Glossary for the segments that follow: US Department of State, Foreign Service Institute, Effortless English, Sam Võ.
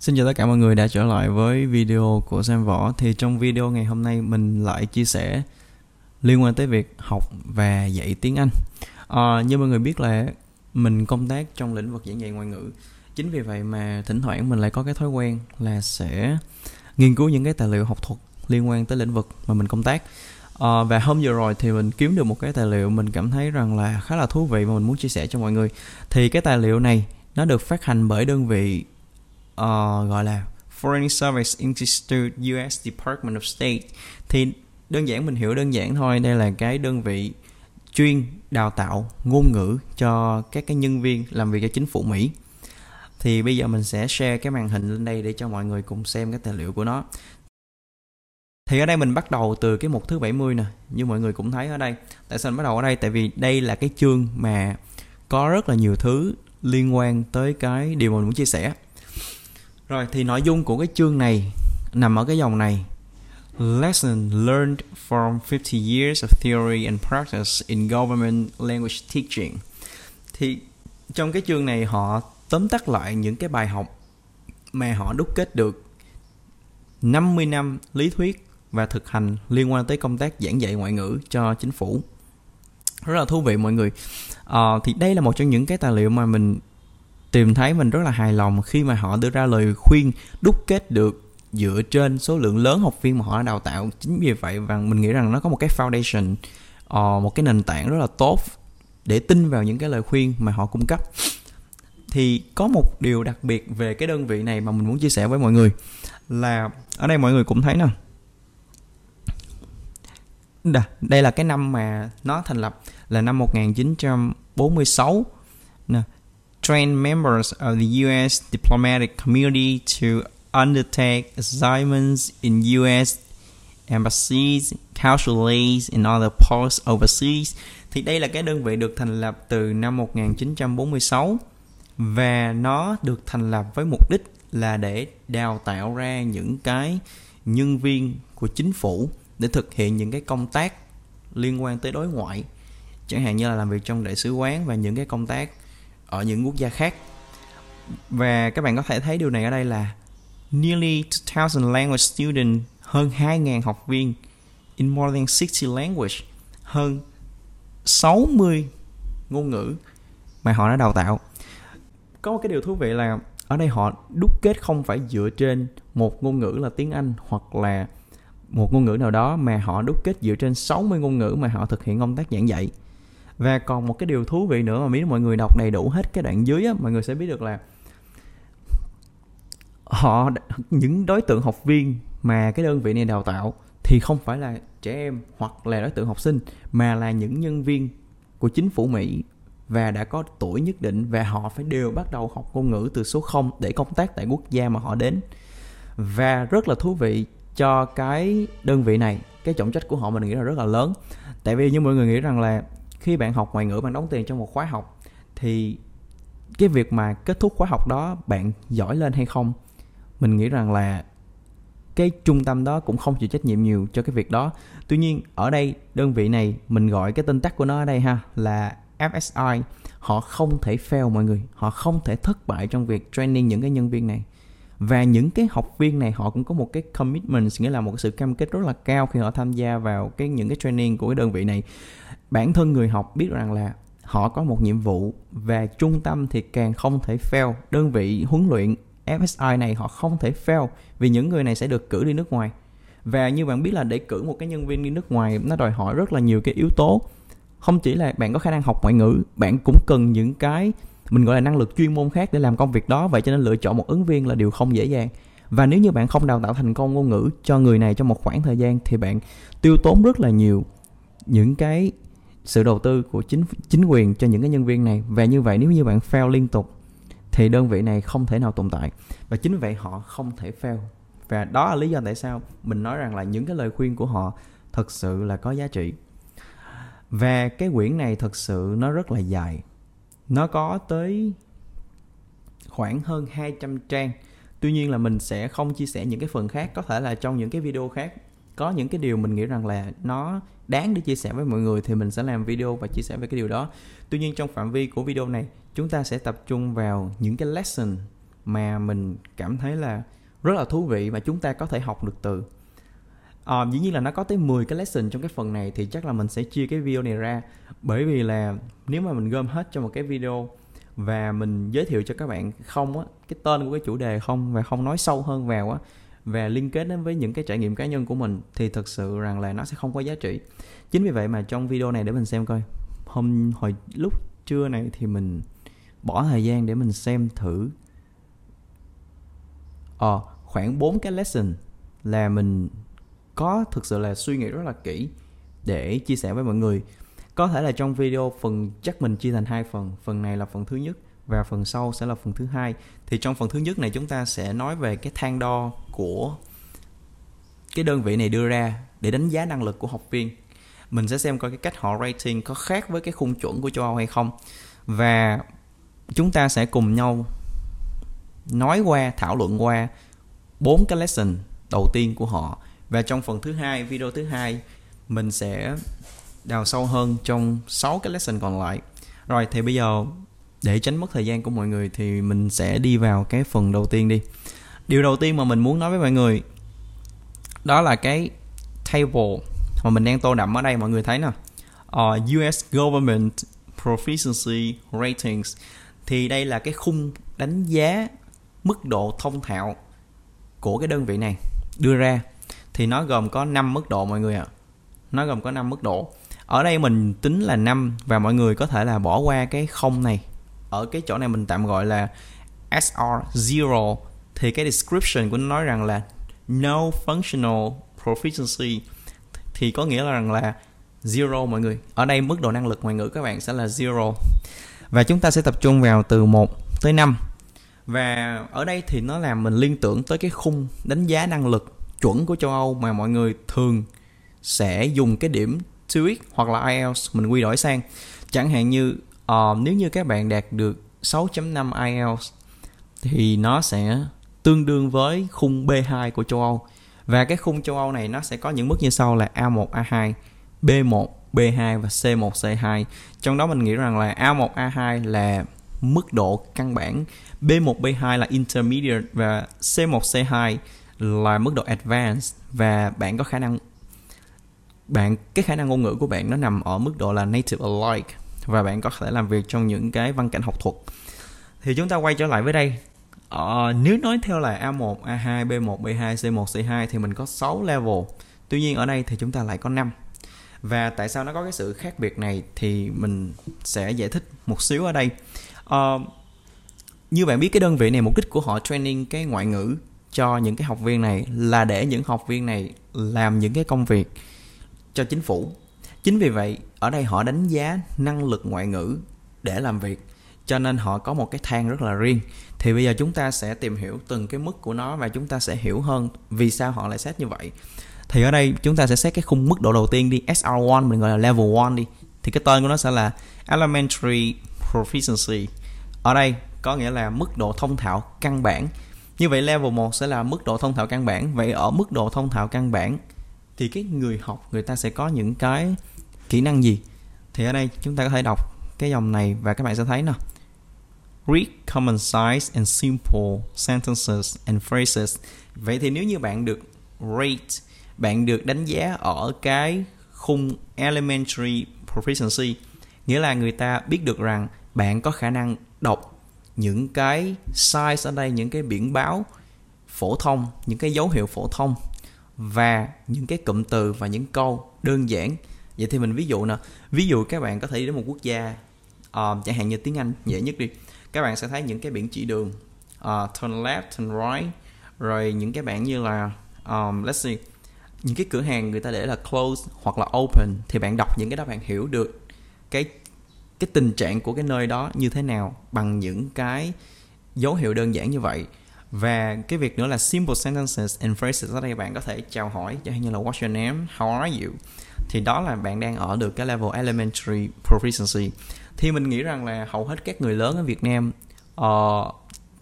Xin chào tất cả mọi người đã trở lại với video của Sam Võ. Thì trong video ngày hôm nay mình lại chia sẻ liên quan tới việc học và dạy tiếng Anh. Như mọi người biết là mình công tác trong lĩnh vực giảng dạy ngoại ngữ. Chính vì vậy mà thỉnh thoảng mình lại có cái thói quen là sẽ nghiên cứu những cái tài liệu học thuật liên quan tới lĩnh vực mà mình công tác. Và hôm vừa rồi thì mình kiếm được một cái tài liệu mình cảm thấy rằng là khá là thú vị mà mình muốn chia sẻ cho mọi người. Thì cái tài liệu này nó được phát hành bởi đơn vị gọi là Foreign Service Institute, US Department of State. Thì đơn giản mình hiểu đơn giản thôi, đây là cái đơn vị chuyên đào tạo ngôn ngữ cho các cái nhân viên làm việc cho chính phủ Mỹ. Thì bây giờ mình sẽ share cái màn hình lên đây để cho mọi người cùng xem cái tài liệu của nó. Thì ở đây mình bắt đầu từ cái mục thứ 70 nè, như mọi người cũng thấy ở đây. Tại sao mình bắt đầu ở đây? Tại vì đây là cái chương mà có rất là nhiều thứ liên quan tới cái điều mà mình muốn chia sẻ. Rồi, thì nội dung của cái chương này nằm ở cái dòng này: Lesson learned from 50 years of theory and practice in government language teaching. Thì trong cái chương này họ tóm tắt lại những cái bài học mà họ đúc kết được 50 năm lý thuyết và thực hành liên quan tới công tác giảng dạy ngoại ngữ cho chính phủ. Rất là thú vị mọi người. Thì đây là một trong những cái tài liệu mà mình tìm thấy mình rất là hài lòng khi mà họ đưa ra lời khuyên đúc kết được dựa trên số lượng lớn học viên mà họ đã đào tạo. Chính vì vậy và mình nghĩ rằng nó có một cái foundation, một cái nền tảng rất là tốt để tin vào những cái lời khuyên mà họ cung cấp. Thì có một điều đặc biệt về cái đơn vị này mà mình muốn chia sẻ với mọi người là ở đây mọi người cũng thấy nè, đây là cái năm mà nó thành lập là năm 1946 nè. Train members of the U.S. diplomatic community to undertake assignments in U.S. embassies, consulates and other posts overseas. Thì đây là cái đơn vị được thành lập từ năm 1946 và nó được thành lập với mục đích là để đào tạo ra những cái nhân viên của chính phủ để thực hiện những cái công tác liên quan tới đối ngoại, chẳng hạn như là làm việc trong đại sứ quán và những cái công tác ở những quốc gia khác. Và các bạn có thể thấy điều này ở đây là nearly 2,000 language students, hơn 2.000 học viên in more than 60 languages, hơn 60 ngôn ngữ mà họ đã đào tạo. Có một cái điều thú vị là ở đây họ đúc kết không phải dựa trên một ngôn ngữ là tiếng Anh hoặc là một ngôn ngữ nào đó, mà họ đúc kết dựa trên 60 ngôn ngữ mà họ thực hiện công tác giảng dạy. Và còn một cái điều thú vị nữa mà nếu mọi người đọc đầy đủ hết cái đoạn dưới á, mọi người sẽ biết được là những đối tượng học viên mà cái đơn vị này đào tạo thì không phải là trẻ em hoặc là đối tượng học sinh, mà là những nhân viên của chính phủ Mỹ và đã có tuổi nhất định, và họ phải đều bắt đầu học ngôn ngữ từ số 0 để công tác tại quốc gia mà họ đến. Và rất là thú vị cho cái đơn vị này, cái trọng trách của họ mình nghĩ là rất là lớn. Tại vì như mọi người nghĩ rằng là khi bạn học ngoại ngữ, bạn đóng tiền cho một khóa học, thì cái việc mà kết thúc khóa học đó bạn giỏi lên hay không, mình nghĩ rằng là cái trung tâm đó cũng không chịu trách nhiệm nhiều cho cái việc đó. Tuy nhiên ở đây đơn vị này, mình gọi cái tên tắt của nó ở đây ha là FSI, họ không thể fail mọi người, họ không thể thất bại trong việc training những cái nhân viên này. Và những cái học viên này họ cũng có một cái commitment, nghĩa là một cái sự cam kết rất là cao khi họ tham gia vào những cái training của cái đơn vị này. Bản thân người học biết rằng là họ có một nhiệm vụ, và trung tâm thì càng không thể fail. Đơn vị huấn luyện FSI này họ không thể fail vì những người này sẽ được cử đi nước ngoài. Và như bạn biết là để cử một cái nhân viên đi nước ngoài nó đòi hỏi rất là nhiều cái yếu tố. Không chỉ là bạn có khả năng học ngoại ngữ, bạn cũng cần những cái mình gọi là năng lực chuyên môn khác để làm công việc đó. Vậy cho nên lựa chọn một ứng viên là điều không dễ dàng. Và nếu như bạn không đào tạo thành công ngôn ngữ cho người này trong một khoảng thời gian thì bạn tiêu tốn rất là nhiều những cái sự đầu tư của chính quyền cho những cái nhân viên này. Và như vậy nếu như bạn fail liên tục thì đơn vị này không thể nào tồn tại. Và chính vậy họ không thể fail. Và đó là lý do tại sao mình nói rằng là những cái lời khuyên của họ thật sự là có giá trị. Và cái quyển này thật sự nó rất là dài, nó có tới khoảng hơn 200 trang. Tuy nhiên là mình sẽ không chia sẻ những cái phần khác, có thể là trong những cái video khác có những cái điều mình nghĩ rằng là nó đáng để chia sẻ với mọi người thì mình sẽ làm video và chia sẻ về cái điều đó. Tuy nhiên trong phạm vi của video này, chúng ta sẽ tập trung vào những cái lesson mà mình cảm thấy là rất là thú vị và chúng ta có thể học được từ. Dĩ nhiên là nó có tới 10 cái lesson trong cái phần này, thì chắc là mình sẽ chia cái video này ra, bởi vì là nếu mà mình gom hết cho một cái video và mình giới thiệu cho các bạn không á, cái tên của cái chủ đề không, và không nói sâu hơn vào á, và liên kết đến với những cái trải nghiệm cá nhân của mình, thì thật sự rằng là nó sẽ không có giá trị. Chính vì vậy mà trong video này, để mình xem coi, hồi lúc trưa này thì mình bỏ thời gian để mình xem thử khoảng 4 cái lesson là mình có thực sự là suy nghĩ rất là kỹ để chia sẻ với mọi người. Có thể là trong video phần chắc mình chia thành hai phần, phần này là phần thứ nhất và phần sau sẽ là phần thứ hai. Thì trong phần thứ nhất này chúng ta sẽ nói về cái thang đo của cái đơn vị này đưa ra để đánh giá năng lực của học viên. Mình sẽ xem coi cái cách họ rating có khác với cái khung chuẩn của châu Âu hay không. Và chúng ta sẽ cùng nhau nói qua, thảo luận qua 4 cái lesson đầu tiên của họ. Và trong phần thứ hai, video thứ hai, mình sẽ đào sâu hơn trong 6 cái lesson còn lại. Rồi thì bây giờ để tránh mất thời gian của mọi người thì mình sẽ đi vào cái phần đầu tiên đi. Điều đầu tiên mà mình muốn nói với mọi người đó là cái table mà mình đang tô đậm ở đây, mọi người thấy nè, US Government Proficiency Ratings. Thì đây là cái khung đánh giá mức độ thông thạo của cái đơn vị này đưa ra. Thì nó gồm có 5 mức độ mọi người ạ. Nó gồm có 5 mức độ. Ở đây mình tính là 5 và mọi người có thể là bỏ qua cái không này. Ở cái chỗ này mình tạm gọi là SR0. Thì cái description của nó nói rằng là no functional proficiency, thì có nghĩa là rằng là zero mọi người. Ở đây mức độ năng lực ngoại ngữ các bạn sẽ là zero. Và chúng ta sẽ tập trung vào từ 1 tới 5. Và ở đây thì nó làm mình liên tưởng tới cái khung đánh giá năng lực chuẩn của châu Âu mà mọi người thường sẽ dùng cái điểm TOEIC hoặc là IELTS mình quy đổi sang. Chẳng hạn như nếu như các bạn đạt được 6.5 IELTS thì nó sẽ tương đương với khung B2 của châu Âu. Và cái khung châu Âu này nó sẽ có những mức như sau là A1, A2, B1, B2 và C1, C2. Trong đó mình nghĩ rằng là A1, A2 là mức độ căn bản, B1, B2 là intermediate và C1, C2 là mức độ advanced. Và bạn có khả năng cái khả năng ngôn ngữ của bạn nó nằm ở mức độ là native alike, và bạn có thể làm việc trong những cái văn cảnh học thuật. Thì chúng ta quay trở lại với đây. Nếu nói theo là A1, A2, B1, B2, C1, C2 thì mình có 6 level. Tuy nhiên ở đây thì chúng ta lại có 5. Và tại sao nó có cái sự khác biệt này thì mình sẽ giải thích một xíu ở đây. Như bạn biết, cái đơn vị này mục đích của họ training cái ngoại ngữ cho những cái học viên này là để những học viên này làm những cái công việc cho chính phủ. Chính vì vậy ở đây họ đánh giá năng lực ngoại ngữ để làm việc, cho nên họ có một cái thang rất là riêng. Thì bây giờ chúng ta sẽ tìm hiểu từng cái mức của nó và chúng ta sẽ hiểu hơn vì sao họ lại xét như vậy. Thì ở đây chúng ta sẽ xét cái khung mức độ đầu tiên đi, SR1 mình gọi là level 1 đi. Thì cái tên của nó sẽ là Elementary Proficiency. Ở đây có nghĩa là mức độ thông thạo căn bản. Như vậy level 1 sẽ là mức độ thông thạo căn bản. Vậy ở mức độ thông thạo căn bản thì cái người học người ta sẽ có những cái kỹ năng gì? Thì ở đây chúng ta có thể đọc cái dòng này và các bạn sẽ thấy nè, read common size and simple sentences and phrases. Vậy thì nếu như bạn được rate, bạn được đánh giá ở cái khung elementary proficiency, nghĩa là người ta biết được rằng bạn có khả năng đọc những cái size ở đây, những cái biển báo phổ thông, những cái dấu hiệu phổ thông và những cái cụm từ và những câu đơn giản. Vậy thì mình ví dụ nè, ví dụ các bạn có thể đi đến một quốc gia chẳng hạn như tiếng Anh dễ nhất đi, các bạn sẽ thấy những cái biển chỉ đường turn left, turn right, rồi những cái bảng như là let's see, những cái cửa hàng người ta để là close hoặc là open. Thì bạn đọc những cái đó, bạn hiểu được cái tình trạng của cái nơi đó như thế nào bằng những cái dấu hiệu đơn giản như vậy. Và cái việc nữa là simple sentences and phrases, ở đây bạn có thể chào hỏi, chẳng hạn như là what's your name, how are you. Thì đó là bạn đang ở được cái level elementary proficiency. Thì mình nghĩ rằng là hầu hết các người lớn ở Việt Nam,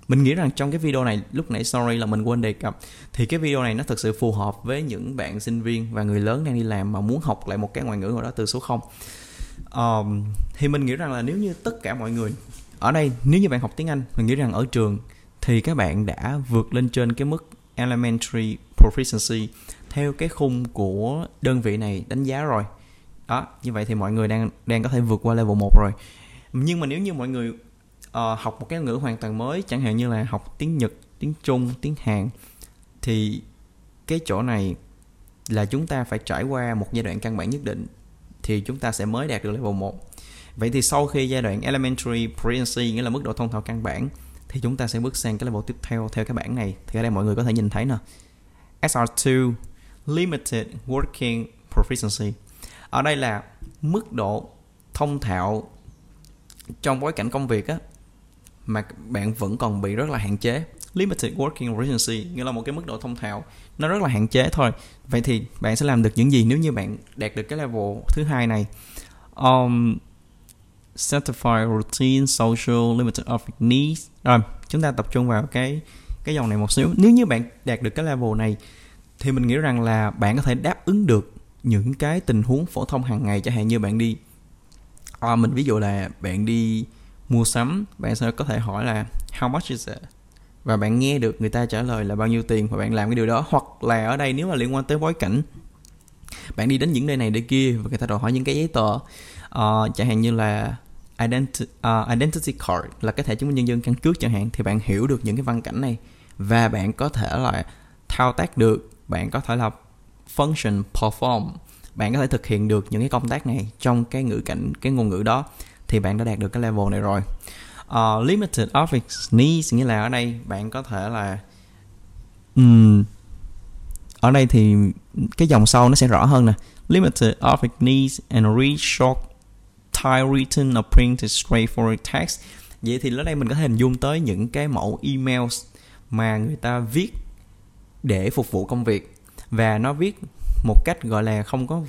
mình nghĩ rằng trong cái video này, lúc nãy sorry là mình quên đề cập, thì cái video này nó thực sự phù hợp với những bạn sinh viên và người lớn đang đi làm mà muốn học lại một cái ngoại ngữ nào đó từ số 0. Thì mình nghĩ rằng là nếu như tất cả mọi người ở đây, nếu như bạn học tiếng Anh, mình nghĩ rằng ở trường thì các bạn đã vượt lên trên cái mức elementary proficiency theo cái khung của đơn vị này đánh giá rồi. Đó, như vậy thì mọi người đang có thể vượt qua level 1 rồi. Nhưng mà nếu như mọi người học một cái ngữ hoàn toàn mới, chẳng hạn như là học tiếng Nhật, tiếng Trung, tiếng Hàn, thì cái chỗ này là chúng ta phải trải qua một giai đoạn căn bản nhất định thì chúng ta sẽ mới đạt được level 1. Vậy thì sau khi giai đoạn elementary proficiency, nghĩa là mức độ thông thạo căn bản, thì chúng ta sẽ bước sang cái level tiếp theo theo cái bảng này. Thì ở đây mọi người có thể nhìn thấy nè, SR2 Limited Working Proficiency. Ở đây là mức độ thông thạo trong bối cảnh công việc á, mà bạn vẫn còn bị rất là hạn chế. Limited Working Proficiency nghĩa là một cái mức độ thông thạo nó rất là hạn chế thôi. Vậy thì bạn sẽ làm được những gì nếu như bạn đạt được cái level thứ hai này? Certified Routine Social Limited of Needs. Rồi, chúng ta tập trung vào cái dòng này một xíu. Nếu như bạn đạt được cái level này thì mình nghĩ rằng là bạn có thể đáp ứng được những cái tình huống phổ thông hàng ngày. Chẳng hạn như bạn đi mình ví dụ là bạn đi mua sắm, bạn sẽ có thể hỏi là how much is it, và bạn nghe được người ta trả lời là bao nhiêu tiền và bạn làm cái điều đó. Hoặc là ở đây nếu mà liên quan tới bối cảnh bạn đi đến những nơi này nơi kia và người ta đòi hỏi những cái giấy tờ, chẳng hạn như là identity card là cái thẻ chứng minh nhân dân, căn cước chẳng hạn, thì bạn hiểu được những cái văn cảnh này và bạn có thể là thao tác được, bạn có thể là function perform, bạn có thể thực hiện được những cái công tác này trong cái ngữ cảnh, cái ngôn ngữ đó, thì bạn đã đạt được cái level này rồi. Limited office needs nghĩa là ở đây bạn có thể là ở đây thì cái dòng sau nó sẽ rõ hơn nè. Limited office needs and read short type written or printed straightforward text. Vậy thì ở đây mình có thể hình dung tới những cái mẫu emails mà người ta viết để phục vụ công việc, và nó viết một cách gọi là không có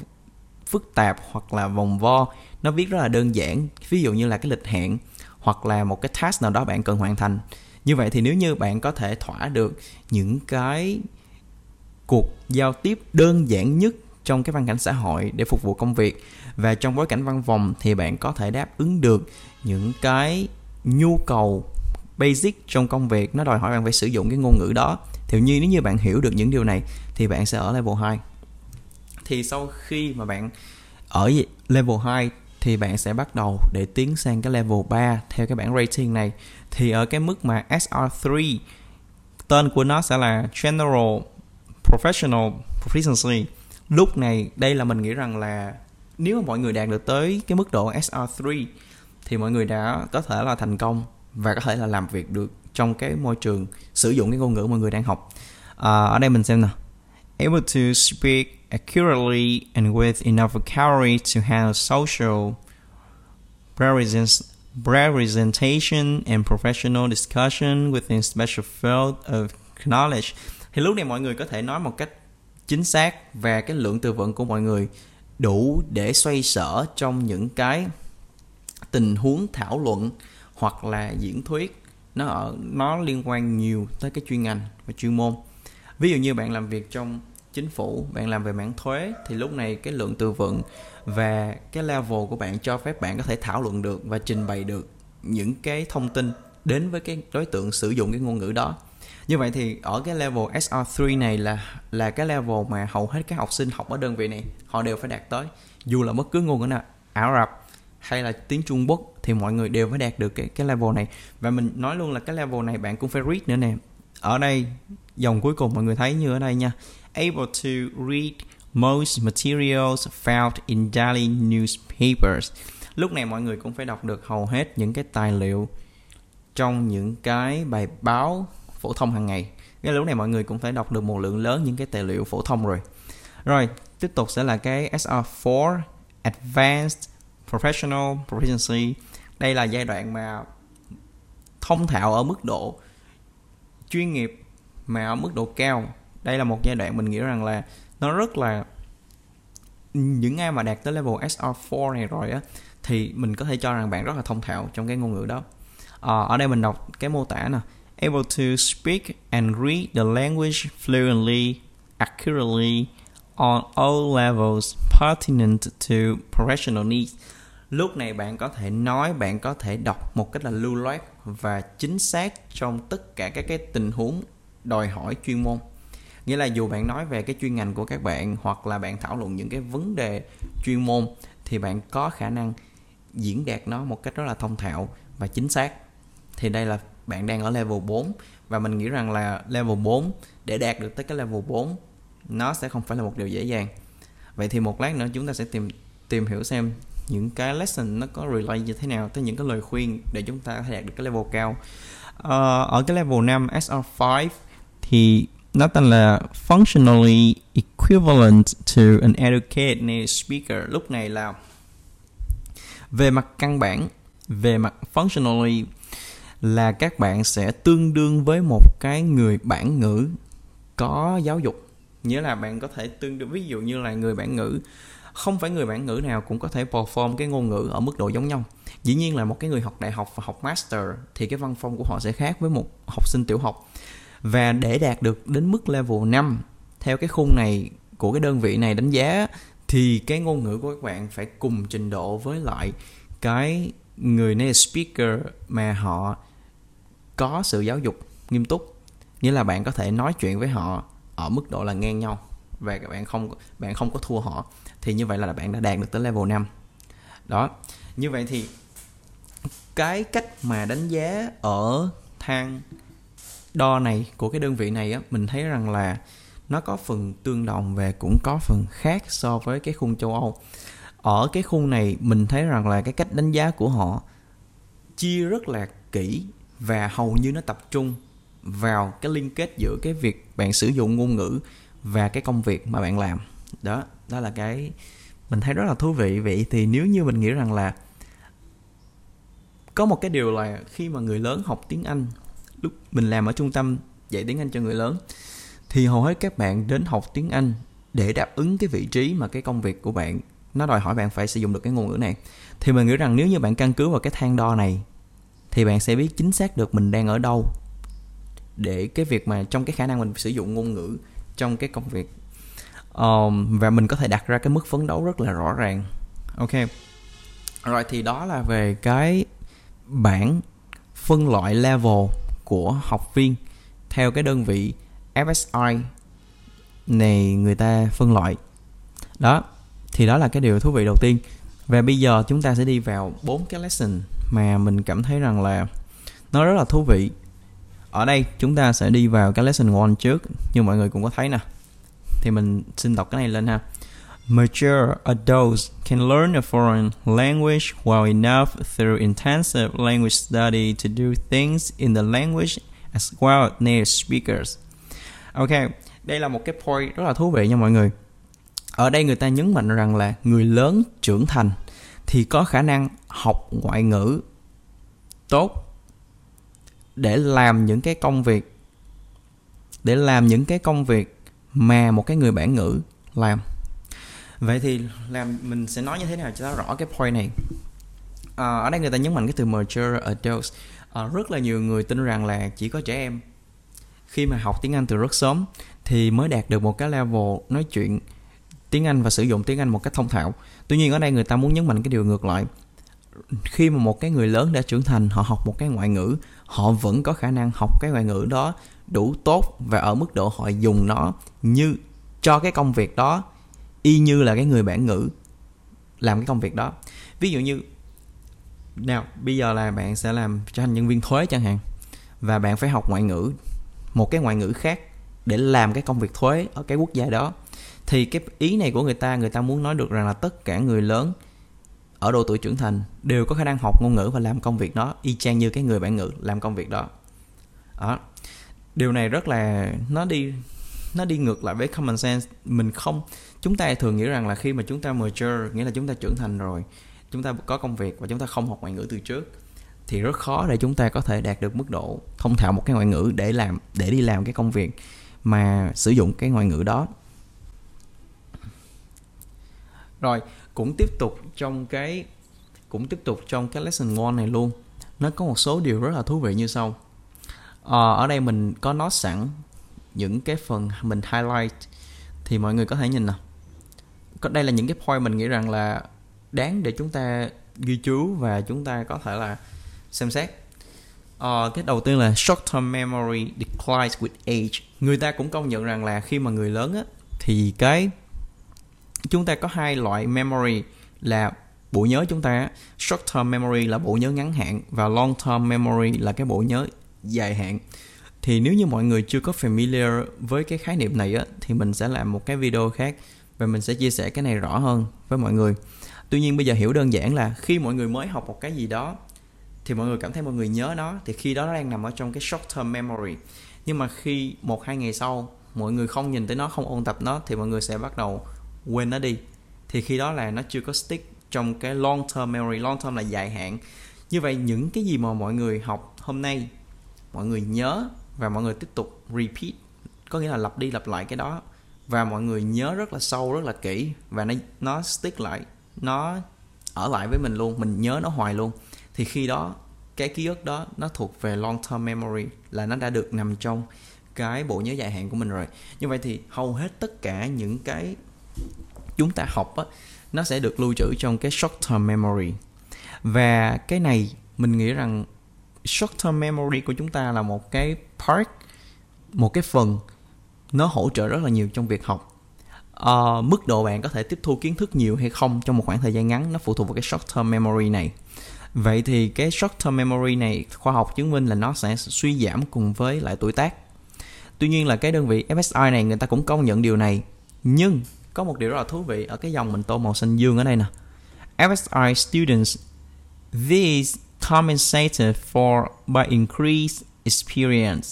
phức tạp hoặc là vòng vo, nó viết rất là đơn giản. Ví dụ như là cái lịch hẹn hoặc là một cái task nào đó bạn cần hoàn thành. Như vậy thì nếu như bạn có thể thỏa được những cái cuộc giao tiếp đơn giản nhất trong cái văn cảnh xã hội để phục vụ công việc, và trong bối cảnh văn phòng thì bạn có thể đáp ứng được những cái nhu cầu basic trong công việc, nó đòi hỏi bạn phải sử dụng cái ngôn ngữ đó. Thì như nếu như bạn hiểu được những điều này thì bạn sẽ ở level 2. Thì sau khi mà bạn ở level 2 thì bạn sẽ bắt đầu để tiến sang cái level 3 theo cái bảng rating này. Thì ở cái mức mà SR3, tên của nó sẽ là General Professional Proficiency. Lúc này đây là mình nghĩ rằng là nếu mà mọi người đạt được tới cái mức độ SR3 thì mọi người đã có thể là thành công và có thể là làm việc được trong cái môi trường sử dụng cái ngôn ngữ mọi người đang học. Ở đây mình xem nè, able to speak accurately and with enough vocabulary to handle social representation and professional discussion within special field of knowledge. Thì lúc này mọi người có thể nói một cách chính xác và cái lượng từ vựng của mọi người đủ để xoay sở trong những cái tình huống thảo luận hoặc là diễn thuyết nó liên quan nhiều tới cái chuyên ngành và chuyên môn. Ví dụ như bạn làm việc trong chính phủ, bạn làm về mảng thuế, thì lúc này cái lượng từ vựng và cái level của bạn cho phép bạn có thể thảo luận được và trình bày được những cái thông tin đến với cái đối tượng sử dụng cái ngôn ngữ đó. Như vậy thì ở cái level SR3 này là cái level mà hầu hết các học sinh học ở đơn vị này họ đều phải đạt tới. Dù là bất cứ ngôn ngữ nào, Ả Rập hay là tiếng Trung Quốc, thì mọi người đều phải đạt được cái level này. Và mình nói luôn là cái level này bạn cũng phải read nữa nè. Ở đây dòng cuối cùng mọi người thấy như ở đây nha, able to read most materials found in daily newspapers. Lúc này mọi người cũng phải đọc được hầu hết những cái tài liệu trong những cái bài báo phổ thông hàng ngày. Cái lúc này mọi người cũng phải đọc được một lượng lớn những cái tài liệu phổ thông rồi. Rồi tiếp tục sẽ là cái SR4 Advanced Professional Proficiency. Đây là giai đoạn mà thông thạo ở mức độ chuyên nghiệp mà ở mức độ cao. Đây là một giai đoạn mình nghĩ rằng là nó rất là, những ai mà đạt tới level SR4 này rồi á thì mình có thể cho rằng bạn rất là thông thạo trong cái ngôn ngữ đó. Ở đây mình đọc cái mô tả nè, able to speak and read the language fluently, accurately on all levels pertinent to professional needs. Lúc này bạn có thể nói, bạn có thể đọc một cách là lưu loát và chính xác trong tất cả các cái tình huống đòi hỏi chuyên môn. Nghĩa là dù bạn nói về cái chuyên ngành của các bạn hoặc là bạn thảo luận những cái vấn đề chuyên môn thì bạn có khả năng diễn đạt nó một cách rất là thông thạo và chính xác. Thì đây là bạn đang ở level 4 và mình nghĩ rằng là level 4, để đạt được tới cái level 4 nó sẽ không phải là một điều dễ dàng. Vậy thì một lát nữa chúng ta sẽ tìm hiểu xem những cái lesson nó có relate như thế nào tới những cái lời khuyên để chúng ta có thể đạt được cái level cao. Ở cái level 5 SR5 thì nó tên là Functionally Equivalent to an Educated Native Speaker. Lúc này là về mặt căn bản, về mặt functionally là các bạn sẽ tương đương với một cái người bản ngữ có giáo dục. Nghĩa là bạn có thể tương đương, ví dụ như là người bản ngữ, không phải người bản ngữ nào cũng có thể perform cái ngôn ngữ ở mức độ giống nhau. Dĩ nhiên là một cái người học đại học và học master thì cái văn phong của họ sẽ khác với một học sinh tiểu học. Và để đạt được đến mức level 5 theo cái khung này của cái đơn vị này đánh giá thì cái ngôn ngữ của các bạn phải cùng trình độ với lại cái người native speaker mà họ có sự giáo dục nghiêm túc. Nghĩa là bạn có thể nói chuyện với họ ở mức độ là ngang nhau và các bạn không có thua họ. Thì như vậy là bạn đã đạt được tới level 5. Đó. Như vậy thì cái cách mà đánh giá ở thang đo này của cái đơn vị này á, mình thấy rằng là nó có phần tương đồng và cũng có phần khác so với cái khung châu Âu. Ở cái khung này mình thấy rằng là cái cách đánh giá của họ chia rất là kỹ và hầu như nó tập trung vào cái liên kết giữa cái việc bạn sử dụng ngôn ngữ và cái công việc mà bạn làm. Đó là cái mình thấy rất là thú vị. Vậy thì nếu như mình nghĩ rằng là có một cái điều là khi mà người lớn học tiếng Anh, lúc mình làm ở trung tâm dạy tiếng Anh cho người lớn thì hầu hết các bạn đến học tiếng Anh để đáp ứng cái vị trí mà cái công việc của bạn nó đòi hỏi bạn phải sử dụng được cái ngôn ngữ này. Thì mình nghĩ rằng nếu như bạn căn cứ vào cái thang đo này thì bạn sẽ biết chính xác được mình đang ở đâu để cái việc mà trong cái khả năng mình sử dụng ngôn ngữ trong cái công việc. Và mình có thể đặt ra cái mức phấn đấu rất là rõ ràng. Ok. Rồi thì đó là về cái bảng phân loại level của học viên theo cái đơn vị FSI này người ta phân loại. Đó. Thì đó là cái điều thú vị đầu tiên. Và bây giờ chúng ta sẽ đi vào 4 cái lesson mà mình cảm thấy rằng là nó rất là thú vị. Ở đây chúng ta sẽ đi vào cái lesson 1 trước. Như mọi người cũng có thấy nè. Thì mình xin đọc cái này lên ha. Mature adults can learn a foreign language well enough through intensive language study to do things in the language as well as native speakers. Ok, đây là một cái point rất là thú vị nha mọi người. Ở đây người ta nhấn mạnh rằng là người lớn trưởng thành thì có khả năng học ngoại ngữ tốt để làm những cái công việc, để làm những cái công việc mà một cái người bản ngữ làm. Vậy thì mình sẽ nói như thế nào cho nó rõ cái point này. Ở đây người ta nhấn mạnh cái từ mature adults. Rất là nhiều người tin rằng là chỉ có trẻ em khi mà học tiếng Anh từ rất sớm thì mới đạt được một cái level nói chuyện tiếng Anh và sử dụng tiếng Anh một cách thông thạo. Tuy nhiên ở đây người ta muốn nhấn mạnh cái điều ngược lại. Khi mà một cái người lớn đã trưởng thành, họ học một cái ngoại ngữ, họ vẫn có khả năng học cái ngoại ngữ đó đủ tốt và ở mức độ họ dùng nó như cho cái công việc đó, y như là cái người bản ngữ làm cái công việc đó. Ví dụ như nào bây giờ là bạn sẽ làm cho nhân viên thuế chẳng hạn, và bạn phải học ngoại ngữ, một cái ngoại ngữ khác để làm cái công việc thuế ở cái quốc gia đó. Thì cái ý này của người ta muốn nói được rằng là tất cả người lớn ở độ tuổi trưởng thành đều có khả năng học ngôn ngữ và làm công việc đó y chang như cái người bản ngữ làm công việc đó. Đó. Điều này rất là nó đi ngược lại với common sense. Chúng ta thường nghĩ rằng là khi mà chúng ta mature, nghĩa là chúng ta trưởng thành rồi, chúng ta có công việc và chúng ta không học ngoại ngữ từ trước thì rất khó để chúng ta có thể đạt được mức độ thông thạo một cái ngoại ngữ để đi làm cái công việc mà sử dụng cái ngoại ngữ đó. Rồi, cũng tiếp tục trong cái lesson 1 này luôn. Nó có một số điều rất là thú vị như sau. Ở đây mình có note sẵn những cái phần mình highlight thì mọi người có thể nhìn nè. Đây là những cái point mình nghĩ rằng là đáng để chúng ta ghi chú và chúng ta có thể là xem xét. Cái đầu tiên là short-term memory declines with age. Người ta cũng công nhận rằng là khi mà người lớn á, thì cái chúng ta có hai loại memory là bộ nhớ chúng ta. Short-term memory là bộ nhớ ngắn hạn và long-term memory là cái bộ nhớ dài hạn. Thì nếu như mọi người chưa có familiar với cái khái niệm này á, thì mình sẽ làm một cái video khác và mình sẽ chia sẻ cái này rõ hơn với mọi người. Tuy nhiên bây giờ hiểu đơn giản là khi mọi người mới học một cái gì đó thì mọi người cảm thấy mọi người nhớ nó, thì khi đó nó đang nằm ở trong cái short-term memory. Nhưng mà khi 1-2 ngày sau mọi người không nhìn tới nó, không ôn tập nó, thì mọi người sẽ bắt đầu quên nó đi. Thì khi đó là nó chưa có stick trong cái long-term memory. Long-term là dài hạn. Như vậy những cái gì mà mọi người học hôm nay, mọi người nhớ và mọi người tiếp tục repeat, có nghĩa là lặp đi lặp lại cái đó, và mọi người nhớ rất là sâu, rất là kỹ, và nó stick lại, nó ở lại với mình luôn, mình nhớ nó hoài luôn. Thì khi đó cái ký ức đó nó thuộc về long term memory, là nó đã được nằm trong cái bộ nhớ dài hạn của mình rồi. Như vậy thì hầu hết tất cả những cái chúng ta học á, nó sẽ được lưu trữ trong cái short term memory. Và cái này mình nghĩ rằng short term memory của chúng ta là một cái part, một cái phần nó hỗ trợ rất là nhiều trong việc học. Mức độ bạn có thể tiếp thu kiến thức nhiều hay không trong một khoảng thời gian ngắn nó phụ thuộc vào cái short term memory này. Vậy thì cái short-term memory này, khoa học chứng minh là nó sẽ suy giảm cùng với lại tuổi tác. Tuy nhiên là cái đơn vị FSI này người ta cũng công nhận điều này. Nhưng có một điều rất là thú vị ở cái dòng mình tô màu xanh dương ở đây nè. FSI students, these compensated for by increased experience.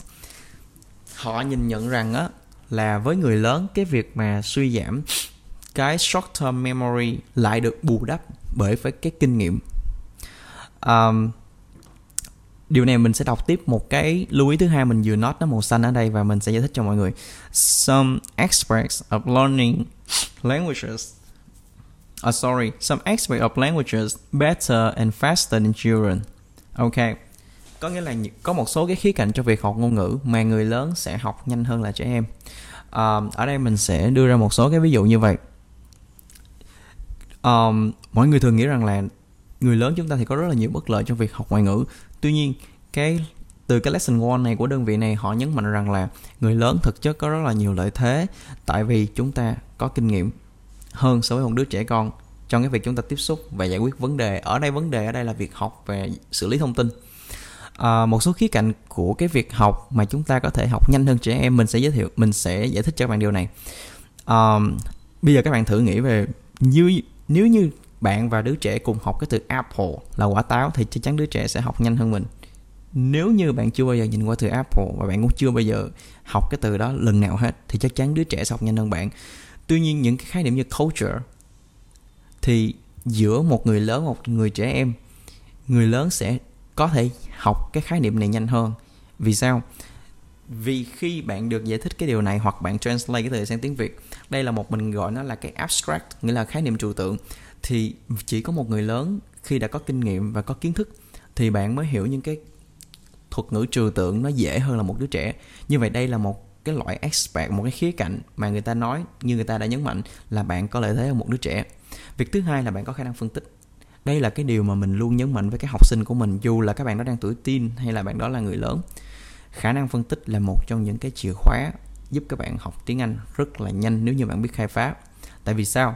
Họ nhìn nhận rằng á, là với người lớn cái việc mà suy giảm cái short-term memory lại được bù đắp bởi với cái kinh nghiệm. Điều này mình sẽ đọc tiếp một cái lưu ý thứ hai, mình vừa note nó màu xanh ở đây và mình sẽ giải thích cho mọi người. Some experts of languages better and faster than children. Ok, có nghĩa là có một số cái khía cạnh cho việc học ngôn ngữ mà người lớn sẽ học nhanh hơn là trẻ em. Ở đây mình sẽ đưa ra một số cái ví dụ như vậy. Mọi người thường nghĩ rằng là người lớn chúng ta thì có rất là nhiều bất lợi trong việc học ngoại ngữ. Tuy nhiên, từ cái lesson 1 này của đơn vị này, họ nhấn mạnh rằng là người lớn thực chất có rất là nhiều lợi thế, tại vì chúng ta có kinh nghiệm hơn so với một đứa trẻ con trong cái việc chúng ta tiếp xúc và giải quyết vấn đề. Vấn đề ở đây là việc học về xử lý thông tin. Một số khía cạnh của cái việc học mà chúng ta có thể học nhanh hơn trẻ em, mình sẽ giải thích cho các bạn điều này. Bây giờ các bạn thử nghĩ về nếu như bạn và đứa trẻ cùng học cái từ apple là quả táo thì chắc chắn đứa trẻ sẽ học nhanh hơn mình. Nếu như bạn chưa bao giờ nhìn qua từ apple và bạn cũng chưa bao giờ học cái từ đó lần nào hết thì chắc chắn đứa trẻ sẽ học nhanh hơn bạn. Tuy nhiên những cái khái niệm như culture thì giữa một người lớn một người trẻ em, người lớn sẽ có thể học cái khái niệm này nhanh hơn. Vì sao? Vì khi bạn được giải thích cái điều này hoặc bạn translate cái từ sang tiếng Việt, đây là một mình gọi nó là cái abstract, nghĩa là khái niệm trừu tượng. Thì chỉ có một người lớn khi đã có kinh nghiệm và có kiến thức thì bạn mới hiểu những cái thuật ngữ trừu tượng nó dễ hơn là một đứa trẻ. Như vậy đây là một cái loại aspect, một cái khía cạnh mà người ta nói, như người ta đã nhấn mạnh là bạn có lợi thế hơn một đứa trẻ. Việc thứ hai là bạn có khả năng phân tích. Đây là cái điều mà mình luôn nhấn mạnh với các học sinh của mình, dù là các bạn đó đang tuổi teen hay là bạn đó là người lớn. Khả năng phân tích là một trong những cái chìa khóa giúp các bạn học tiếng Anh rất là nhanh nếu như bạn biết khai phá. Tại vì sao?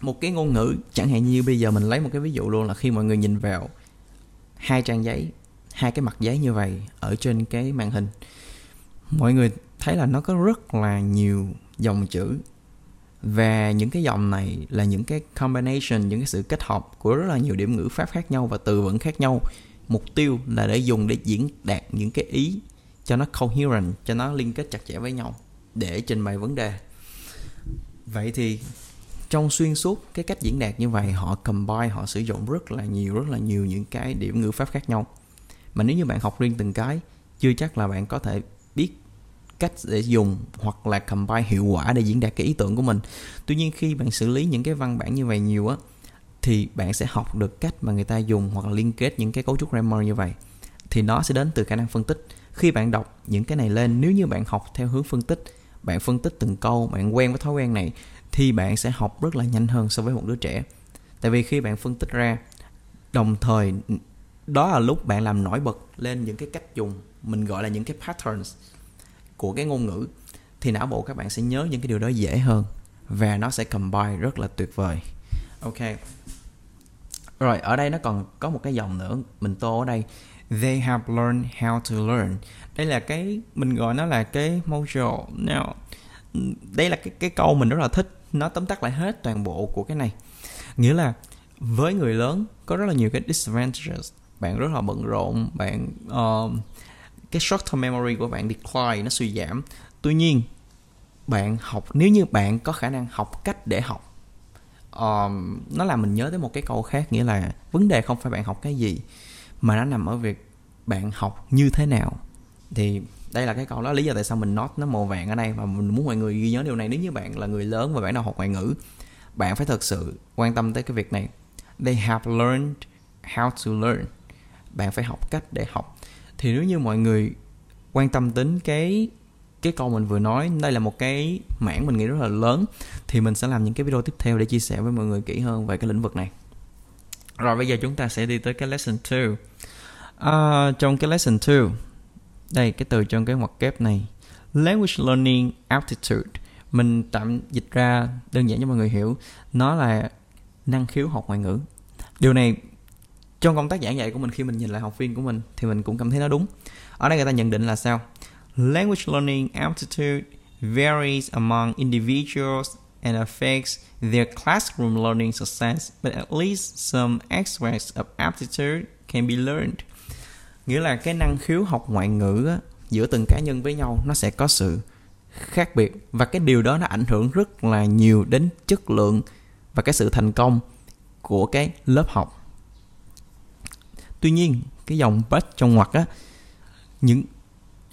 Một cái ngôn ngữ, chẳng hạn như bây giờ mình lấy một cái ví dụ luôn là khi mọi người nhìn vào hai trang giấy, hai cái mặt giấy như vậy ở trên cái màn hình, mọi người thấy là nó có rất là nhiều dòng chữ. Và những cái dòng này là những cái combination, những cái sự kết hợp của rất là nhiều điểm ngữ pháp khác nhau và từ vựng khác nhau. Mục tiêu là để dùng để diễn đạt những cái ý cho nó coherent, cho nó liên kết chặt chẽ với nhau để trình bày vấn đề. Vậy thì trong xuyên suốt cái cách diễn đạt như vậy, họ combine, họ sử dụng rất là nhiều những cái điểm ngữ pháp khác nhau. Mà nếu như bạn học riêng từng cái, chưa chắc là bạn có thể biết cách để dùng hoặc là combine hiệu quả để diễn đạt cái ý tưởng của mình. Tuy nhiên khi bạn xử lý những cái văn bản như vậy nhiều á, thì bạn sẽ học được cách mà người ta dùng hoặc là liên kết những cái cấu trúc grammar như vậy. Thì nó sẽ đến từ khả năng phân tích. Khi bạn đọc những cái này lên, nếu như bạn học theo hướng phân tích, bạn phân tích từng câu, bạn quen với thói quen này, thì bạn sẽ học rất là nhanh hơn so với một đứa trẻ. Tại vì khi bạn phân tích ra, đồng thời Đó là lúc bạn làm nổi bật lên những cái cách dùng, mình gọi là những cái patterns của cái ngôn ngữ, thì não bộ các bạn sẽ nhớ những cái điều đó dễ hơn và nó sẽ combine rất là tuyệt vời. Ok. Rồi, ở đây nó còn có một cái dòng nữa, mình tô ở đây. They have learned how to learn. Đây là cái, mình gọi nó là cái module. Now, đây là cái câu mình rất là thích. Nó tóm tắt lại hết toàn bộ của cái này. Nghĩa là với người lớn có rất là nhiều cái disadvantages. Bạn rất là bận rộn, bạn cái short term memory của bạn decline, nó suy giảm. Tuy nhiên, bạn học, nếu như bạn có khả năng học cách để học, nó làm mình nhớ tới một cái câu khác, nghĩa là vấn đề không phải bạn học cái gì mà nó nằm ở việc bạn học như thế nào. Thì đây là cái câu đó, lý do tại sao mình note nó màu vàng ở đây và mình muốn mọi người ghi nhớ điều này. Nếu như bạn là người lớn và bạn nào học ngoại ngữ, bạn phải thật sự quan tâm tới cái việc này. They have learned how to learn. Bạn phải học cách để học. Thì nếu như mọi người quan tâm đến cái câu mình vừa nói, đây là một cái mảng mình nghĩ rất là lớn, thì mình sẽ làm những cái video tiếp theo để chia sẻ với mọi người kỹ hơn về cái lĩnh vực này. Rồi bây giờ chúng ta sẽ đi tới cái lesson 2. Trong cái lesson 2, đây cái từ trong cái ngoặc kép này, Language Learning Aptitude, mình tạm dịch ra đơn giản cho mọi người hiểu, nó là năng khiếu học ngoại ngữ. Điều này trong công tác giảng dạy của mình, khi mình nhìn lại học viên của mình thì mình cũng cảm thấy nó đúng. Ở đây người ta nhận định là sao? Language learning aptitude varies among individuals and affects their classroom learning success, but at least some aspects of aptitude can be learned. Nghĩa là cái năng khiếu học ngoại ngữ á, giữa từng cá nhân với nhau nó sẽ có sự khác biệt, và cái điều đó nó ảnh hưởng rất là nhiều đến chất lượng và cái sự thành công của cái lớp học. Tuy nhiên, cái dòng but trong ngoặc á, những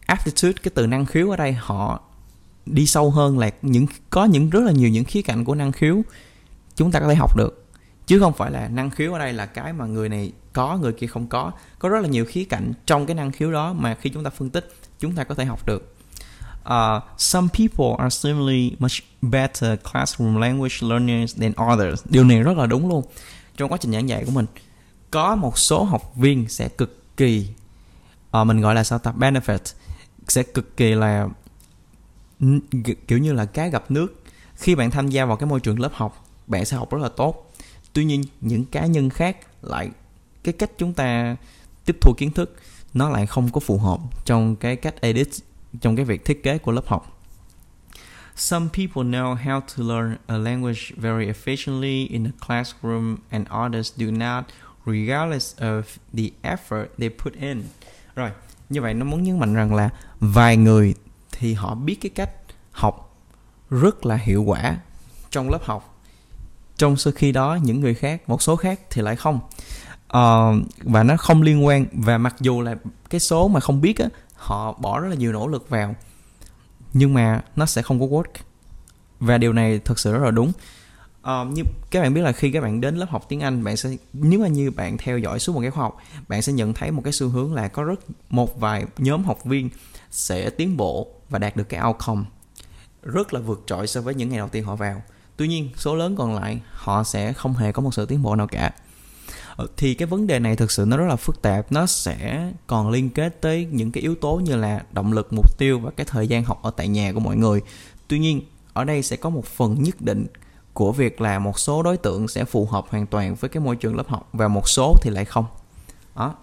aptitude, cái từ năng khiếu ở đây, họ đi sâu hơn là có rất là nhiều những khía cạnh của năng khiếu chúng ta có thể học được, chứ không phải là năng khiếu ở đây là cái mà người này có, người kia không có. Có rất là nhiều khía cạnh trong cái năng khiếu đó mà khi chúng ta phân tích chúng ta có thể học được. Some people are similarly much better classroom language learners than others. Điều này rất là đúng luôn. Trong quá trình giảng dạy của mình, có một số học viên sẽ cực kỳ mình gọi là sao ta, benefit, sẽ cực kỳ là kiểu như là cá gặp nước. Khi bạn tham gia vào cái môi trường lớp học, bạn sẽ học rất là tốt. Tuy nhiên, những cá nhân khác lại, cái cách chúng ta tiếp thu kiến thức nó lại không có phù hợp trong cái cách edit, trong cái việc thiết kế của lớp học. Some people know how to learn a language very efficiently in the classroom and others do not, regardless of the effort they put in. Rồi, như vậy nó muốn nhấn mạnh rằng là vài người thì họ biết cái cách học rất là hiệu quả trong lớp học, trong khi đó những người khác, một số khác thì lại không. Và nó không liên quan, và mặc dù là cái số mà không biết á, họ bỏ rất là nhiều nỗ lực vào nhưng mà nó sẽ không có work. Và điều này thật sự rất là đúng. Như các bạn biết là khi các bạn đến lớp học tiếng Anh, bạn sẽ, nếu mà như bạn theo dõi suốt một cái khóa học, bạn sẽ nhận thấy một cái xu hướng là có một vài nhóm học viên sẽ tiến bộ và đạt được cái outcome rất là vượt trội so với những ngày đầu tiên họ vào. Tuy nhiên, số lớn còn lại họ sẽ không hề có một sự tiến bộ nào cả. Thì cái vấn đề này thực sự nó rất là phức tạp. Nó sẽ còn liên kết tới những cái yếu tố như là động lực, mục tiêu và cái thời gian học ở tại nhà của mọi người. Tuy nhiên, ở đây sẽ có một phần nhất định của việc là một số đối tượng sẽ phù hợp hoàn toàn với cái môi trường lớp học và một số thì lại không. Đó.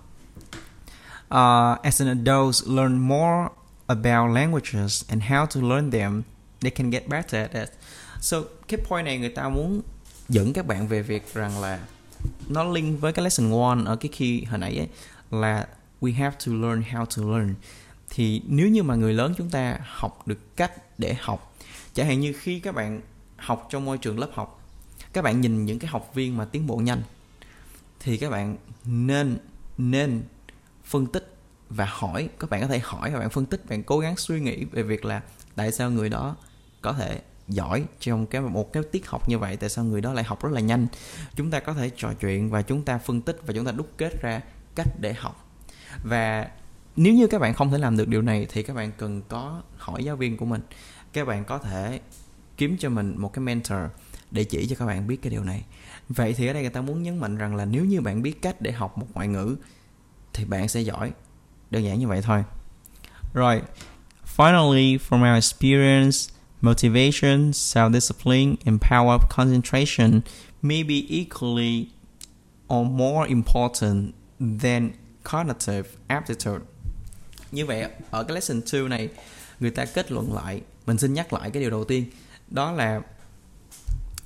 As an adult learn more about languages and how to learn them, they can get better at it. So, cái point này người ta muốn dẫn các bạn về việc rằng là nó link với cái lesson 1 ở cái key hồi nãy ấy, là we have to learn how to learn. Thì nếu như mà người lớn chúng ta học được cách để học, chẳng hạn như khi các bạn học trong môi trường lớp học, các bạn nhìn những cái học viên mà tiến bộ nhanh thì các bạn nên phân tích và hỏi. Các bạn có thể hỏi và bạn phân tích, bạn cố gắng suy nghĩ về việc là tại sao người đó có thể giỏi trong một cái tiết học như vậy, tại sao người đó lại học rất là nhanh. Chúng ta có thể trò chuyện và chúng ta phân tích và chúng ta đúc kết ra cách để học. Và nếu như các bạn không thể làm được điều này thì các bạn cần có hỏi giáo viên của mình. Các bạn có thể kiếm cho mình một cái mentor để chỉ cho các bạn biết cái điều này. Vậy thì ở đây người ta muốn nhấn mạnh rằng là nếu như bạn biết cách để học một ngoại ngữ thì bạn sẽ giỏi. Đơn giản như vậy thôi. Rồi, finally, from our experience, motivation, self-discipline, and power of concentration may be equally or more important than cognitive aptitude. Như vậy, ở cái lesson 2 này, người ta kết luận lại, mình xin nhắc lại cái điều đầu tiên, đó là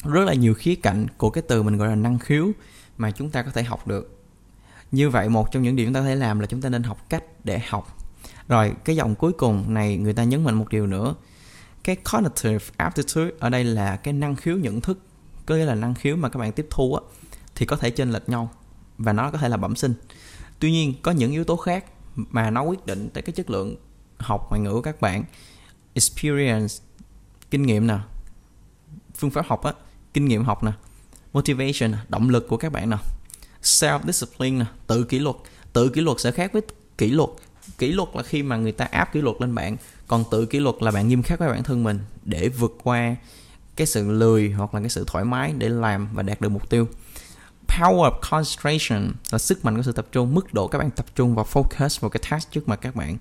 rất là nhiều khía cạnh của cái từ mình gọi là năng khiếu mà chúng ta có thể học được. Như vậy, một trong những điều chúng ta có thể làm là chúng ta nên học cách để học. Rồi, cái dòng cuối cùng này, người ta nhấn mạnh một điều nữa. Cái cognitive aptitude ở đây là cái năng khiếu nhận thức, có nghĩa là năng khiếu mà các bạn tiếp thu á, thì có thể chênh lệch nhau và nó có thể là bẩm sinh. Tuy nhiên, có những yếu tố khác mà nó quyết định tới cái chất lượng học ngoại ngữ của các bạn. Experience, kinh nghiệm nè, phương pháp học á, kinh nghiệm học nè, motivation, động lực của các bạn nè, self-discipline nè, tự kỷ luật sẽ khác với kỷ luật. Kỷ luật là khi mà người ta áp kỷ luật lên bạn, còn tự kỷ luật là bạn nghiêm khắc với bản thân mình để vượt qua cái sự lười hoặc là cái sự thoải mái để làm và đạt được mục tiêu. Power of concentration là sức mạnh của sự tập trung, mức độ các bạn tập trung và focus vào cái task trước mặt các bạn.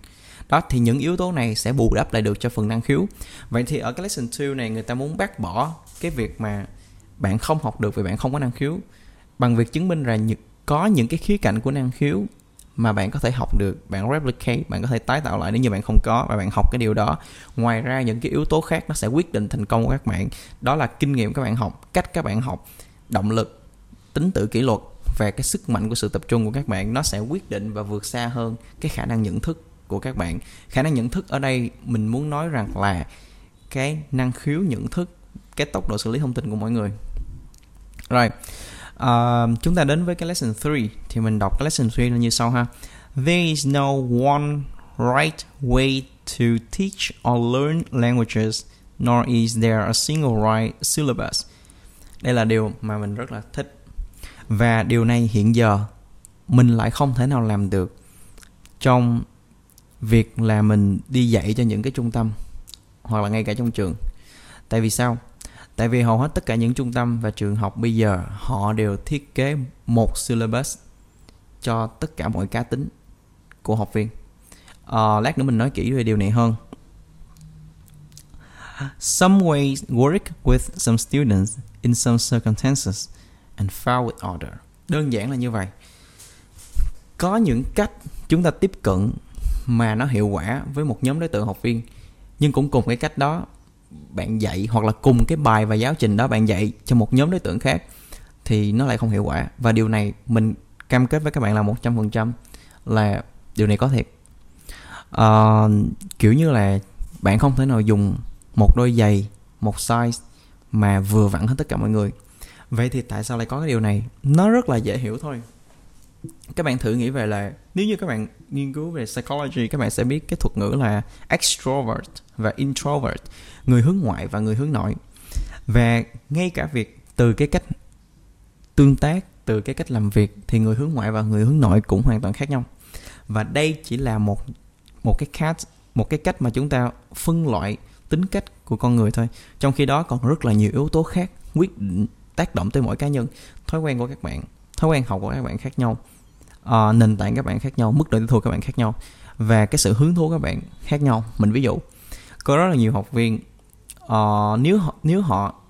Đó, thì những yếu tố này sẽ bù đắp lại được cho phần năng khiếu. Vậy thì ở cái lesson 2 này, người ta muốn bác bỏ cái việc mà bạn không học được vì bạn không có năng khiếu, bằng việc chứng minh là có những cái khía cạnh của năng khiếu mà bạn có thể học được, bạn replicate, bạn có thể tái tạo lại nếu như bạn không có và bạn học cái điều đó. Ngoài ra, những cái yếu tố khác nó sẽ quyết định thành công của các bạn, đó là kinh nghiệm các bạn học, cách các bạn học, động lực, tính tự kỷ luật và cái sức mạnh của sự tập trung của các bạn. Nó sẽ quyết định và vượt xa hơn cái khả năng nhận thức của các bạn. Khả năng nhận thức ở đây mình muốn nói rằng là cái năng khiếu nhận thức, cái tốc độ xử lý thông tin của mọi người. Rồi, chúng ta đến với cái lesson 3. Thì mình đọc cái lesson 3 là như sau ha. There is no one right way to teach or learn languages, nor is there a single right syllabus. Đây là điều mà mình rất là thích. Và điều này hiện giờ mình lại không thể nào làm được trong việc là mình đi dạy cho những cái trung tâm hoặc là ngay cả trong trường. Tại vì sao? Tại vì hầu hết tất cả những trung tâm và trường học bây giờ họ đều thiết kế một syllabus cho tất cả mọi cá tính của học viên. Lát nữa mình nói kỹ về điều này hơn. Some ways work with some students in some circumstances and follow with order. Đơn giản là như vậy. Có những cách chúng ta tiếp cận mà nó hiệu quả với một nhóm đối tượng học viên, nhưng cũng cùng cái cách đó bạn dạy, hoặc là cùng cái bài và giáo trình đó bạn dạy cho một nhóm đối tượng khác thì nó lại không hiệu quả. Và điều này mình cam kết với các bạn là 100% là điều này có thiệt. Kiểu như là bạn không thể nào dùng một đôi giày, một size mà vừa vặn hết tất cả mọi người. Vậy thì tại sao lại có cái điều này? Nó rất là dễ hiểu thôi. Các bạn thử nghĩ về là nếu như các bạn nghiên cứu về psychology, các bạn sẽ biết cái thuật ngữ là extrovert và introvert, người hướng ngoại và người hướng nội. Và ngay cả việc từ cái cách tương tác, từ cái cách làm việc thì người hướng ngoại và người hướng nội cũng hoàn toàn khác nhau. Và đây chỉ là một cái cách mà chúng ta phân loại tính cách của con người thôi. Trong khi đó còn rất là nhiều yếu tố khác quyết định tác động tới mỗi cá nhân, thói quen của các bạn, thói quen học của các bạn khác nhau, nền tảng các bạn khác nhau, mức độ tiêu thụ các bạn khác nhau và cái sự hứng thú các bạn khác nhau. Mình ví dụ, có rất là nhiều học viên nếu họ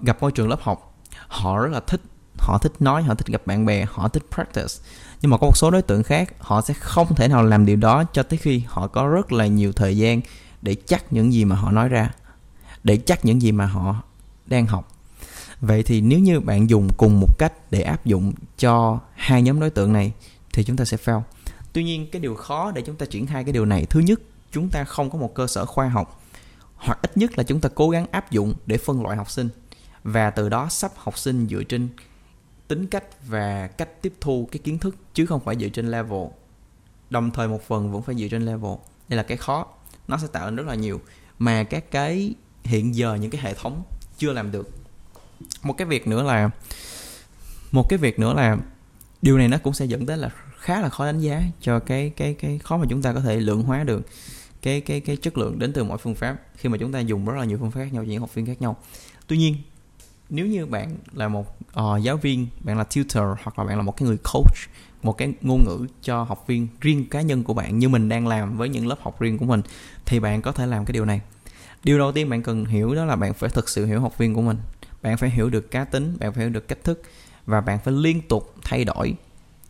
gặp môi trường lớp học, họ rất là thích, họ thích nói, họ thích gặp bạn bè, họ thích practice. Nhưng mà có một số đối tượng khác họ sẽ không thể nào làm điều đó cho tới khi họ có rất là nhiều thời gian để chắc những gì mà họ nói ra, để chắc những gì mà họ đang học. Vậy thì nếu như bạn dùng cùng một cách để áp dụng cho hai nhóm đối tượng này thì chúng ta sẽ fail. Tuy nhiên, cái điều khó để chúng ta triển khai cái điều này, thứ nhất, chúng ta không có một cơ sở khoa học, hoặc ít nhất là chúng ta cố gắng áp dụng để phân loại học sinh và từ đó sắp học sinh dựa trên tính cách và cách tiếp thu cái kiến thức, chứ không phải dựa trên level. Đồng thời một phần vẫn phải dựa trên level. Đây là cái khó, nó sẽ tạo nên rất là nhiều mà các cái hiện giờ những cái hệ thống chưa làm được. Một cái việc nữa là điều này nó cũng sẽ dẫn tới là khá là khó đánh giá cho cái khó mà chúng ta có thể lượng hóa được cái chất lượng đến từ mọi phương pháp khi mà chúng ta dùng rất là nhiều phương pháp khác nhau, những học viên khác nhau. Tuy nhiên, nếu như bạn là một giáo viên, bạn là tutor hoặc là bạn là một cái người coach, một cái ngôn ngữ cho học viên riêng cá nhân của bạn như mình đang làm với những lớp học riêng của mình, thì bạn có thể làm cái điều này. Điều đầu tiên bạn cần hiểu đó là bạn phải thực sự hiểu học viên của mình. Bạn phải hiểu được cá tính, bạn phải hiểu được cách thức, và bạn phải liên tục thay đổi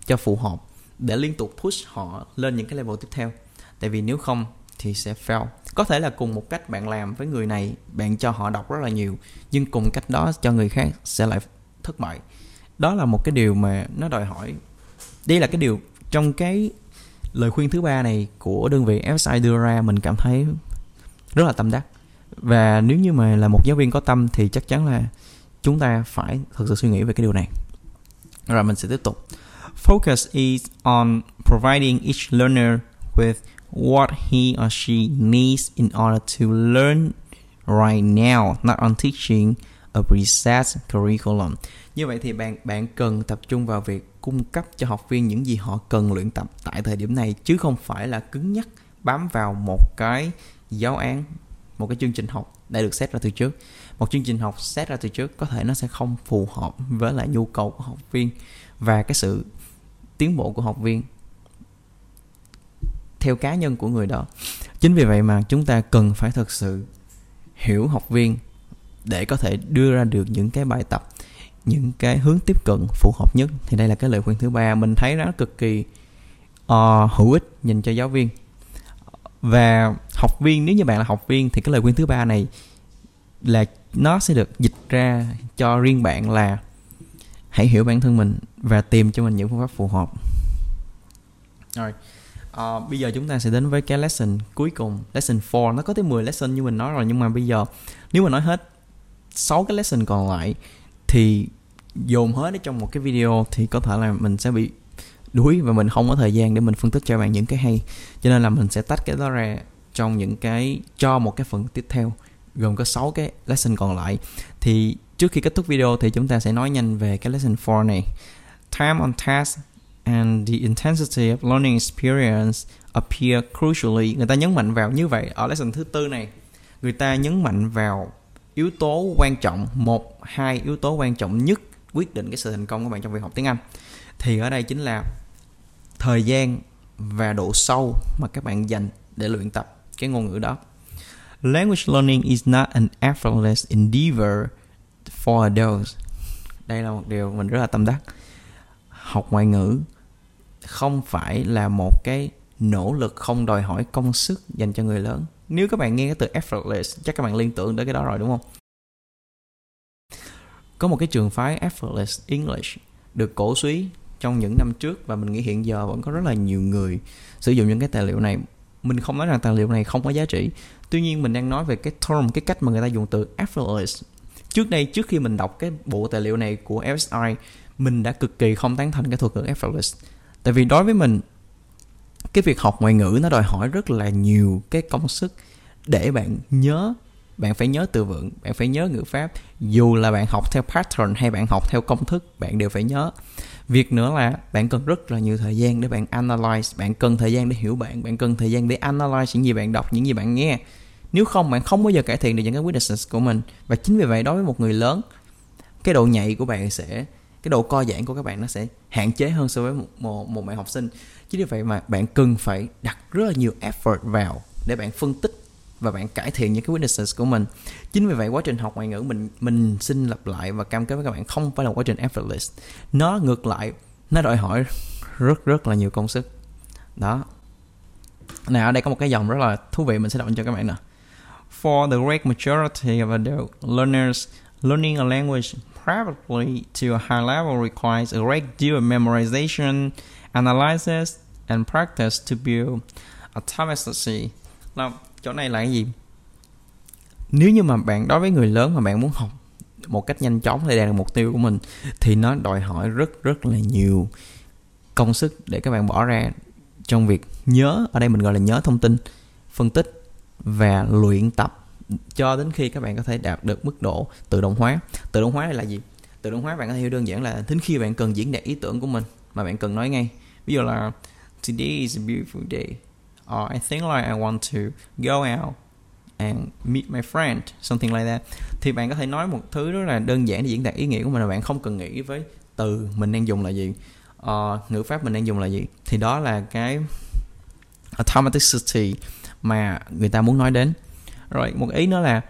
cho phù hợp để liên tục push họ lên những cái level tiếp theo. Tại vì nếu không thì sẽ fail. Có thể là cùng một cách bạn làm với người này, bạn cho họ đọc rất là nhiều, nhưng cùng cách đó cho người khác sẽ lại thất bại. Đó là một cái điều mà nó đòi hỏi. Đây là cái điều trong cái lời khuyên thứ ba này của đơn vị FSI đưa ra mình cảm thấy rất là tâm đắc. Và nếu như mà là một giáo viên có tâm thì chắc chắn là chúng ta phải thực sự suy nghĩ về cái điều này. Rồi mình sẽ tiếp tục. Focus is on providing each learner with what he or she needs in order to learn right now, not on teaching a preset curriculum. Như vậy thì bạn cần tập trung vào việc cung cấp cho học viên những gì họ cần luyện tập tại thời điểm này, chứ không phải là cứng nhắc bám vào một cái giáo án, một cái chương trình học đã được set ra từ trước. Một chương trình học set ra từ trước có thể nó sẽ không phù hợp với lại nhu cầu của học viên và cái sự tiến bộ của học viên theo cá nhân của người đó. Chính vì vậy mà chúng ta cần phải thực sự hiểu học viên để có thể đưa ra được những cái bài tập, những cái hướng tiếp cận phù hợp nhất. Thì đây là cái lời khuyên thứ ba, mình thấy nó cực kỳ hữu ích dành cho giáo viên. Và học viên, nếu như bạn là học viên thì cái lời khuyên thứ ba này là nó sẽ được dịch ra cho riêng bạn là hãy hiểu bản thân mình và tìm cho mình những phương pháp phù hợp. Rồi, bây giờ chúng ta sẽ đến với cái lesson cuối cùng, lesson 4. Nó có tới 10 lesson như mình nói rồi, nhưng mà bây giờ nếu mà nói hết 6 cái lesson còn lại thì dồn hết ở trong một cái video thì có thể là mình sẽ bị đuối và mình không có thời gian để mình phân tích cho bạn những cái hay. Cho nên là mình sẽ tách cái đó ra trong những cái, cho một cái phần tiếp theo gồm có 6 cái lesson còn lại. Thì trước khi kết thúc video thì chúng ta sẽ nói nhanh về cái lesson 4 này. Time on task and the intensity of learning experience appear crucially. Người ta nhấn mạnh vào như vậy ở lesson thứ 4 này. Người ta nhấn mạnh vào yếu tố quan trọng, 1-2 yếu tố quan trọng nhất quyết định cái sự thành công của bạn trong việc học tiếng Anh. Thì ở đây chính là thời gian và độ sâu mà các bạn dành để luyện tập cái ngôn ngữ đó. Language learning is not an effortless endeavor for adults. Đây là một điều mình rất là tâm đắc. Học ngoại ngữ không phải là một cái nỗ lực không đòi hỏi công sức dành cho người lớn. Nếu các bạn nghe cái từ effortless, chắc các bạn liên tưởng đến cái đó rồi đúng không? Có một cái trường phái Effortless English được cổ suý trong những năm trước, và mình nghĩ hiện giờ vẫn có rất là nhiều người sử dụng những cái tài liệu này. Mình không nói rằng tài liệu này không có giá trị, tuy nhiên mình đang nói về cái term, cái cách mà người ta dùng từ effortless. Trước đây, trước khi mình đọc cái bộ tài liệu này của FSI, mình đã cực kỳ không tán thành cái thuật ngữ effortless. Tại vì đối với mình, cái việc học ngoại ngữ nó đòi hỏi rất là nhiều cái công sức để bạn nhớ. Bạn phải nhớ từ vựng, bạn phải nhớ ngữ pháp. Dù là bạn học theo pattern hay bạn học theo công thức, bạn đều phải nhớ. Việc nữa là bạn cần rất là nhiều thời gian để bạn analyze. Bạn cần thời gian để hiểu bạn. Bạn cần thời gian để analyze những gì bạn đọc, những gì bạn nghe. Nếu không, bạn không bao giờ cải thiện được những cái weaknesses của mình. Và chính vì vậy, đối với một người lớn, cái độ nhạy của bạn sẽ, cái độ co giãn của các bạn nó sẽ hạn chế hơn so với một bạn học sinh. Chính vì vậy mà bạn cần phải đặt rất là nhiều effort vào để bạn phân tích và bạn cải thiện những cái weaknesses của mình. Chính vì vậy, quá trình học ngoại ngữ, mình xin lặp lại và cam kết với các bạn, không phải là quá trình effortless. Nó ngược lại, nó đòi hỏi rất là nhiều công sức. Đó. Nào, ở đây có một cái dòng rất là thú vị, mình sẽ đọc cho các bạn nè. For the great majority of adult learners, learning a language probably to a high level requires a great deal of memorization, analysis and practice to build automaticity. Nào, chỗ này là cái gì? Nếu như mà bạn, đối với người lớn mà bạn muốn học một cách nhanh chóng để đạt được mục tiêu của mình thì nó đòi hỏi rất là nhiều công sức để các bạn bỏ ra trong việc nhớ, ở đây mình gọi là nhớ thông tin, phân tích và luyện tập cho đến khi các bạn có thể đạt được mức độ tự động hóa. Tự động hóa đây là gì? Tự động hóa bạn có thể hiểu đơn giản là đến khi bạn cần diễn đạt ý tưởng của mình mà bạn cần nói ngay. Ví dụ là Today is a beautiful day. Or I think like I want to go out and meet my friend, something like that. Thì bạn có thể nói một thứ rất là đơn giản để diễn đạt ý nghĩa của mình, là bạn không cần nghĩ với từ mình đang dùng là gì, ngữ pháp mình đang dùng là gì. Thì đó là cái automaticity mà người ta muốn nói đến. Rồi một ý nữa là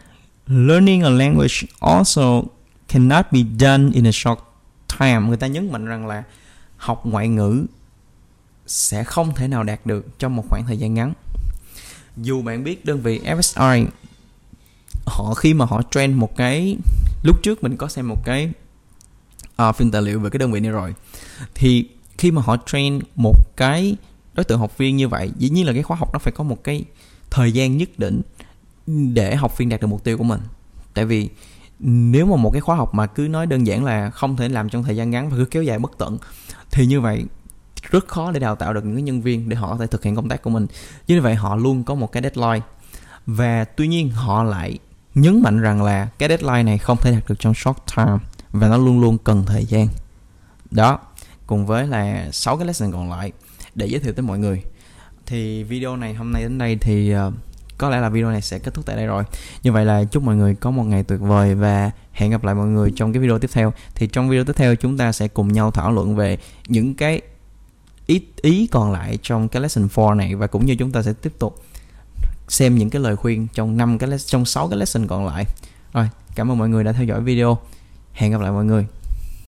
learning a language also cannot be done in a short time. Người ta nhấn mạnh rằng là học ngoại ngữ sẽ không thể nào đạt được trong một khoảng thời gian ngắn. Dù bạn biết đơn vị FSI, họ khi mà họ train một cái, lúc trước mình có xem một cái phim tài liệu về cái đơn vị này rồi, thì khi mà họ train một cái đối tượng học viên như vậy, dĩ nhiên là cái khóa học nó phải có một cái thời gian nhất định để học viên đạt được mục tiêu của mình. Tại vì nếu mà một cái khóa học mà cứ nói đơn giản là không thể làm trong thời gian ngắn và cứ kéo dài bất tận, thì như vậy rất khó để đào tạo được những cái nhân viên để họ có thể thực hiện công tác của mình. Như vậy họ luôn có một cái deadline. Và tuy nhiên họ lại nhấn mạnh rằng là cái deadline này không thể đạt được trong short time và nó luôn luôn cần thời gian. Đó, cùng với là 6 cái lesson còn lại để giới thiệu tới mọi người. Thì video này hôm nay đến đây thì có lẽ là video này sẽ kết thúc tại đây rồi. Như vậy là chúc mọi người có một ngày tuyệt vời và hẹn gặp lại mọi người trong cái video tiếp theo. Thì trong video tiếp theo chúng ta sẽ cùng nhau thảo luận về những cái ý còn lại trong cái lesson 4 này, và cũng như chúng ta sẽ tiếp tục xem những cái lời khuyên trong 6 cái lesson còn lại. Rồi, cảm ơn mọi người đã theo dõi video. Hẹn gặp lại mọi người.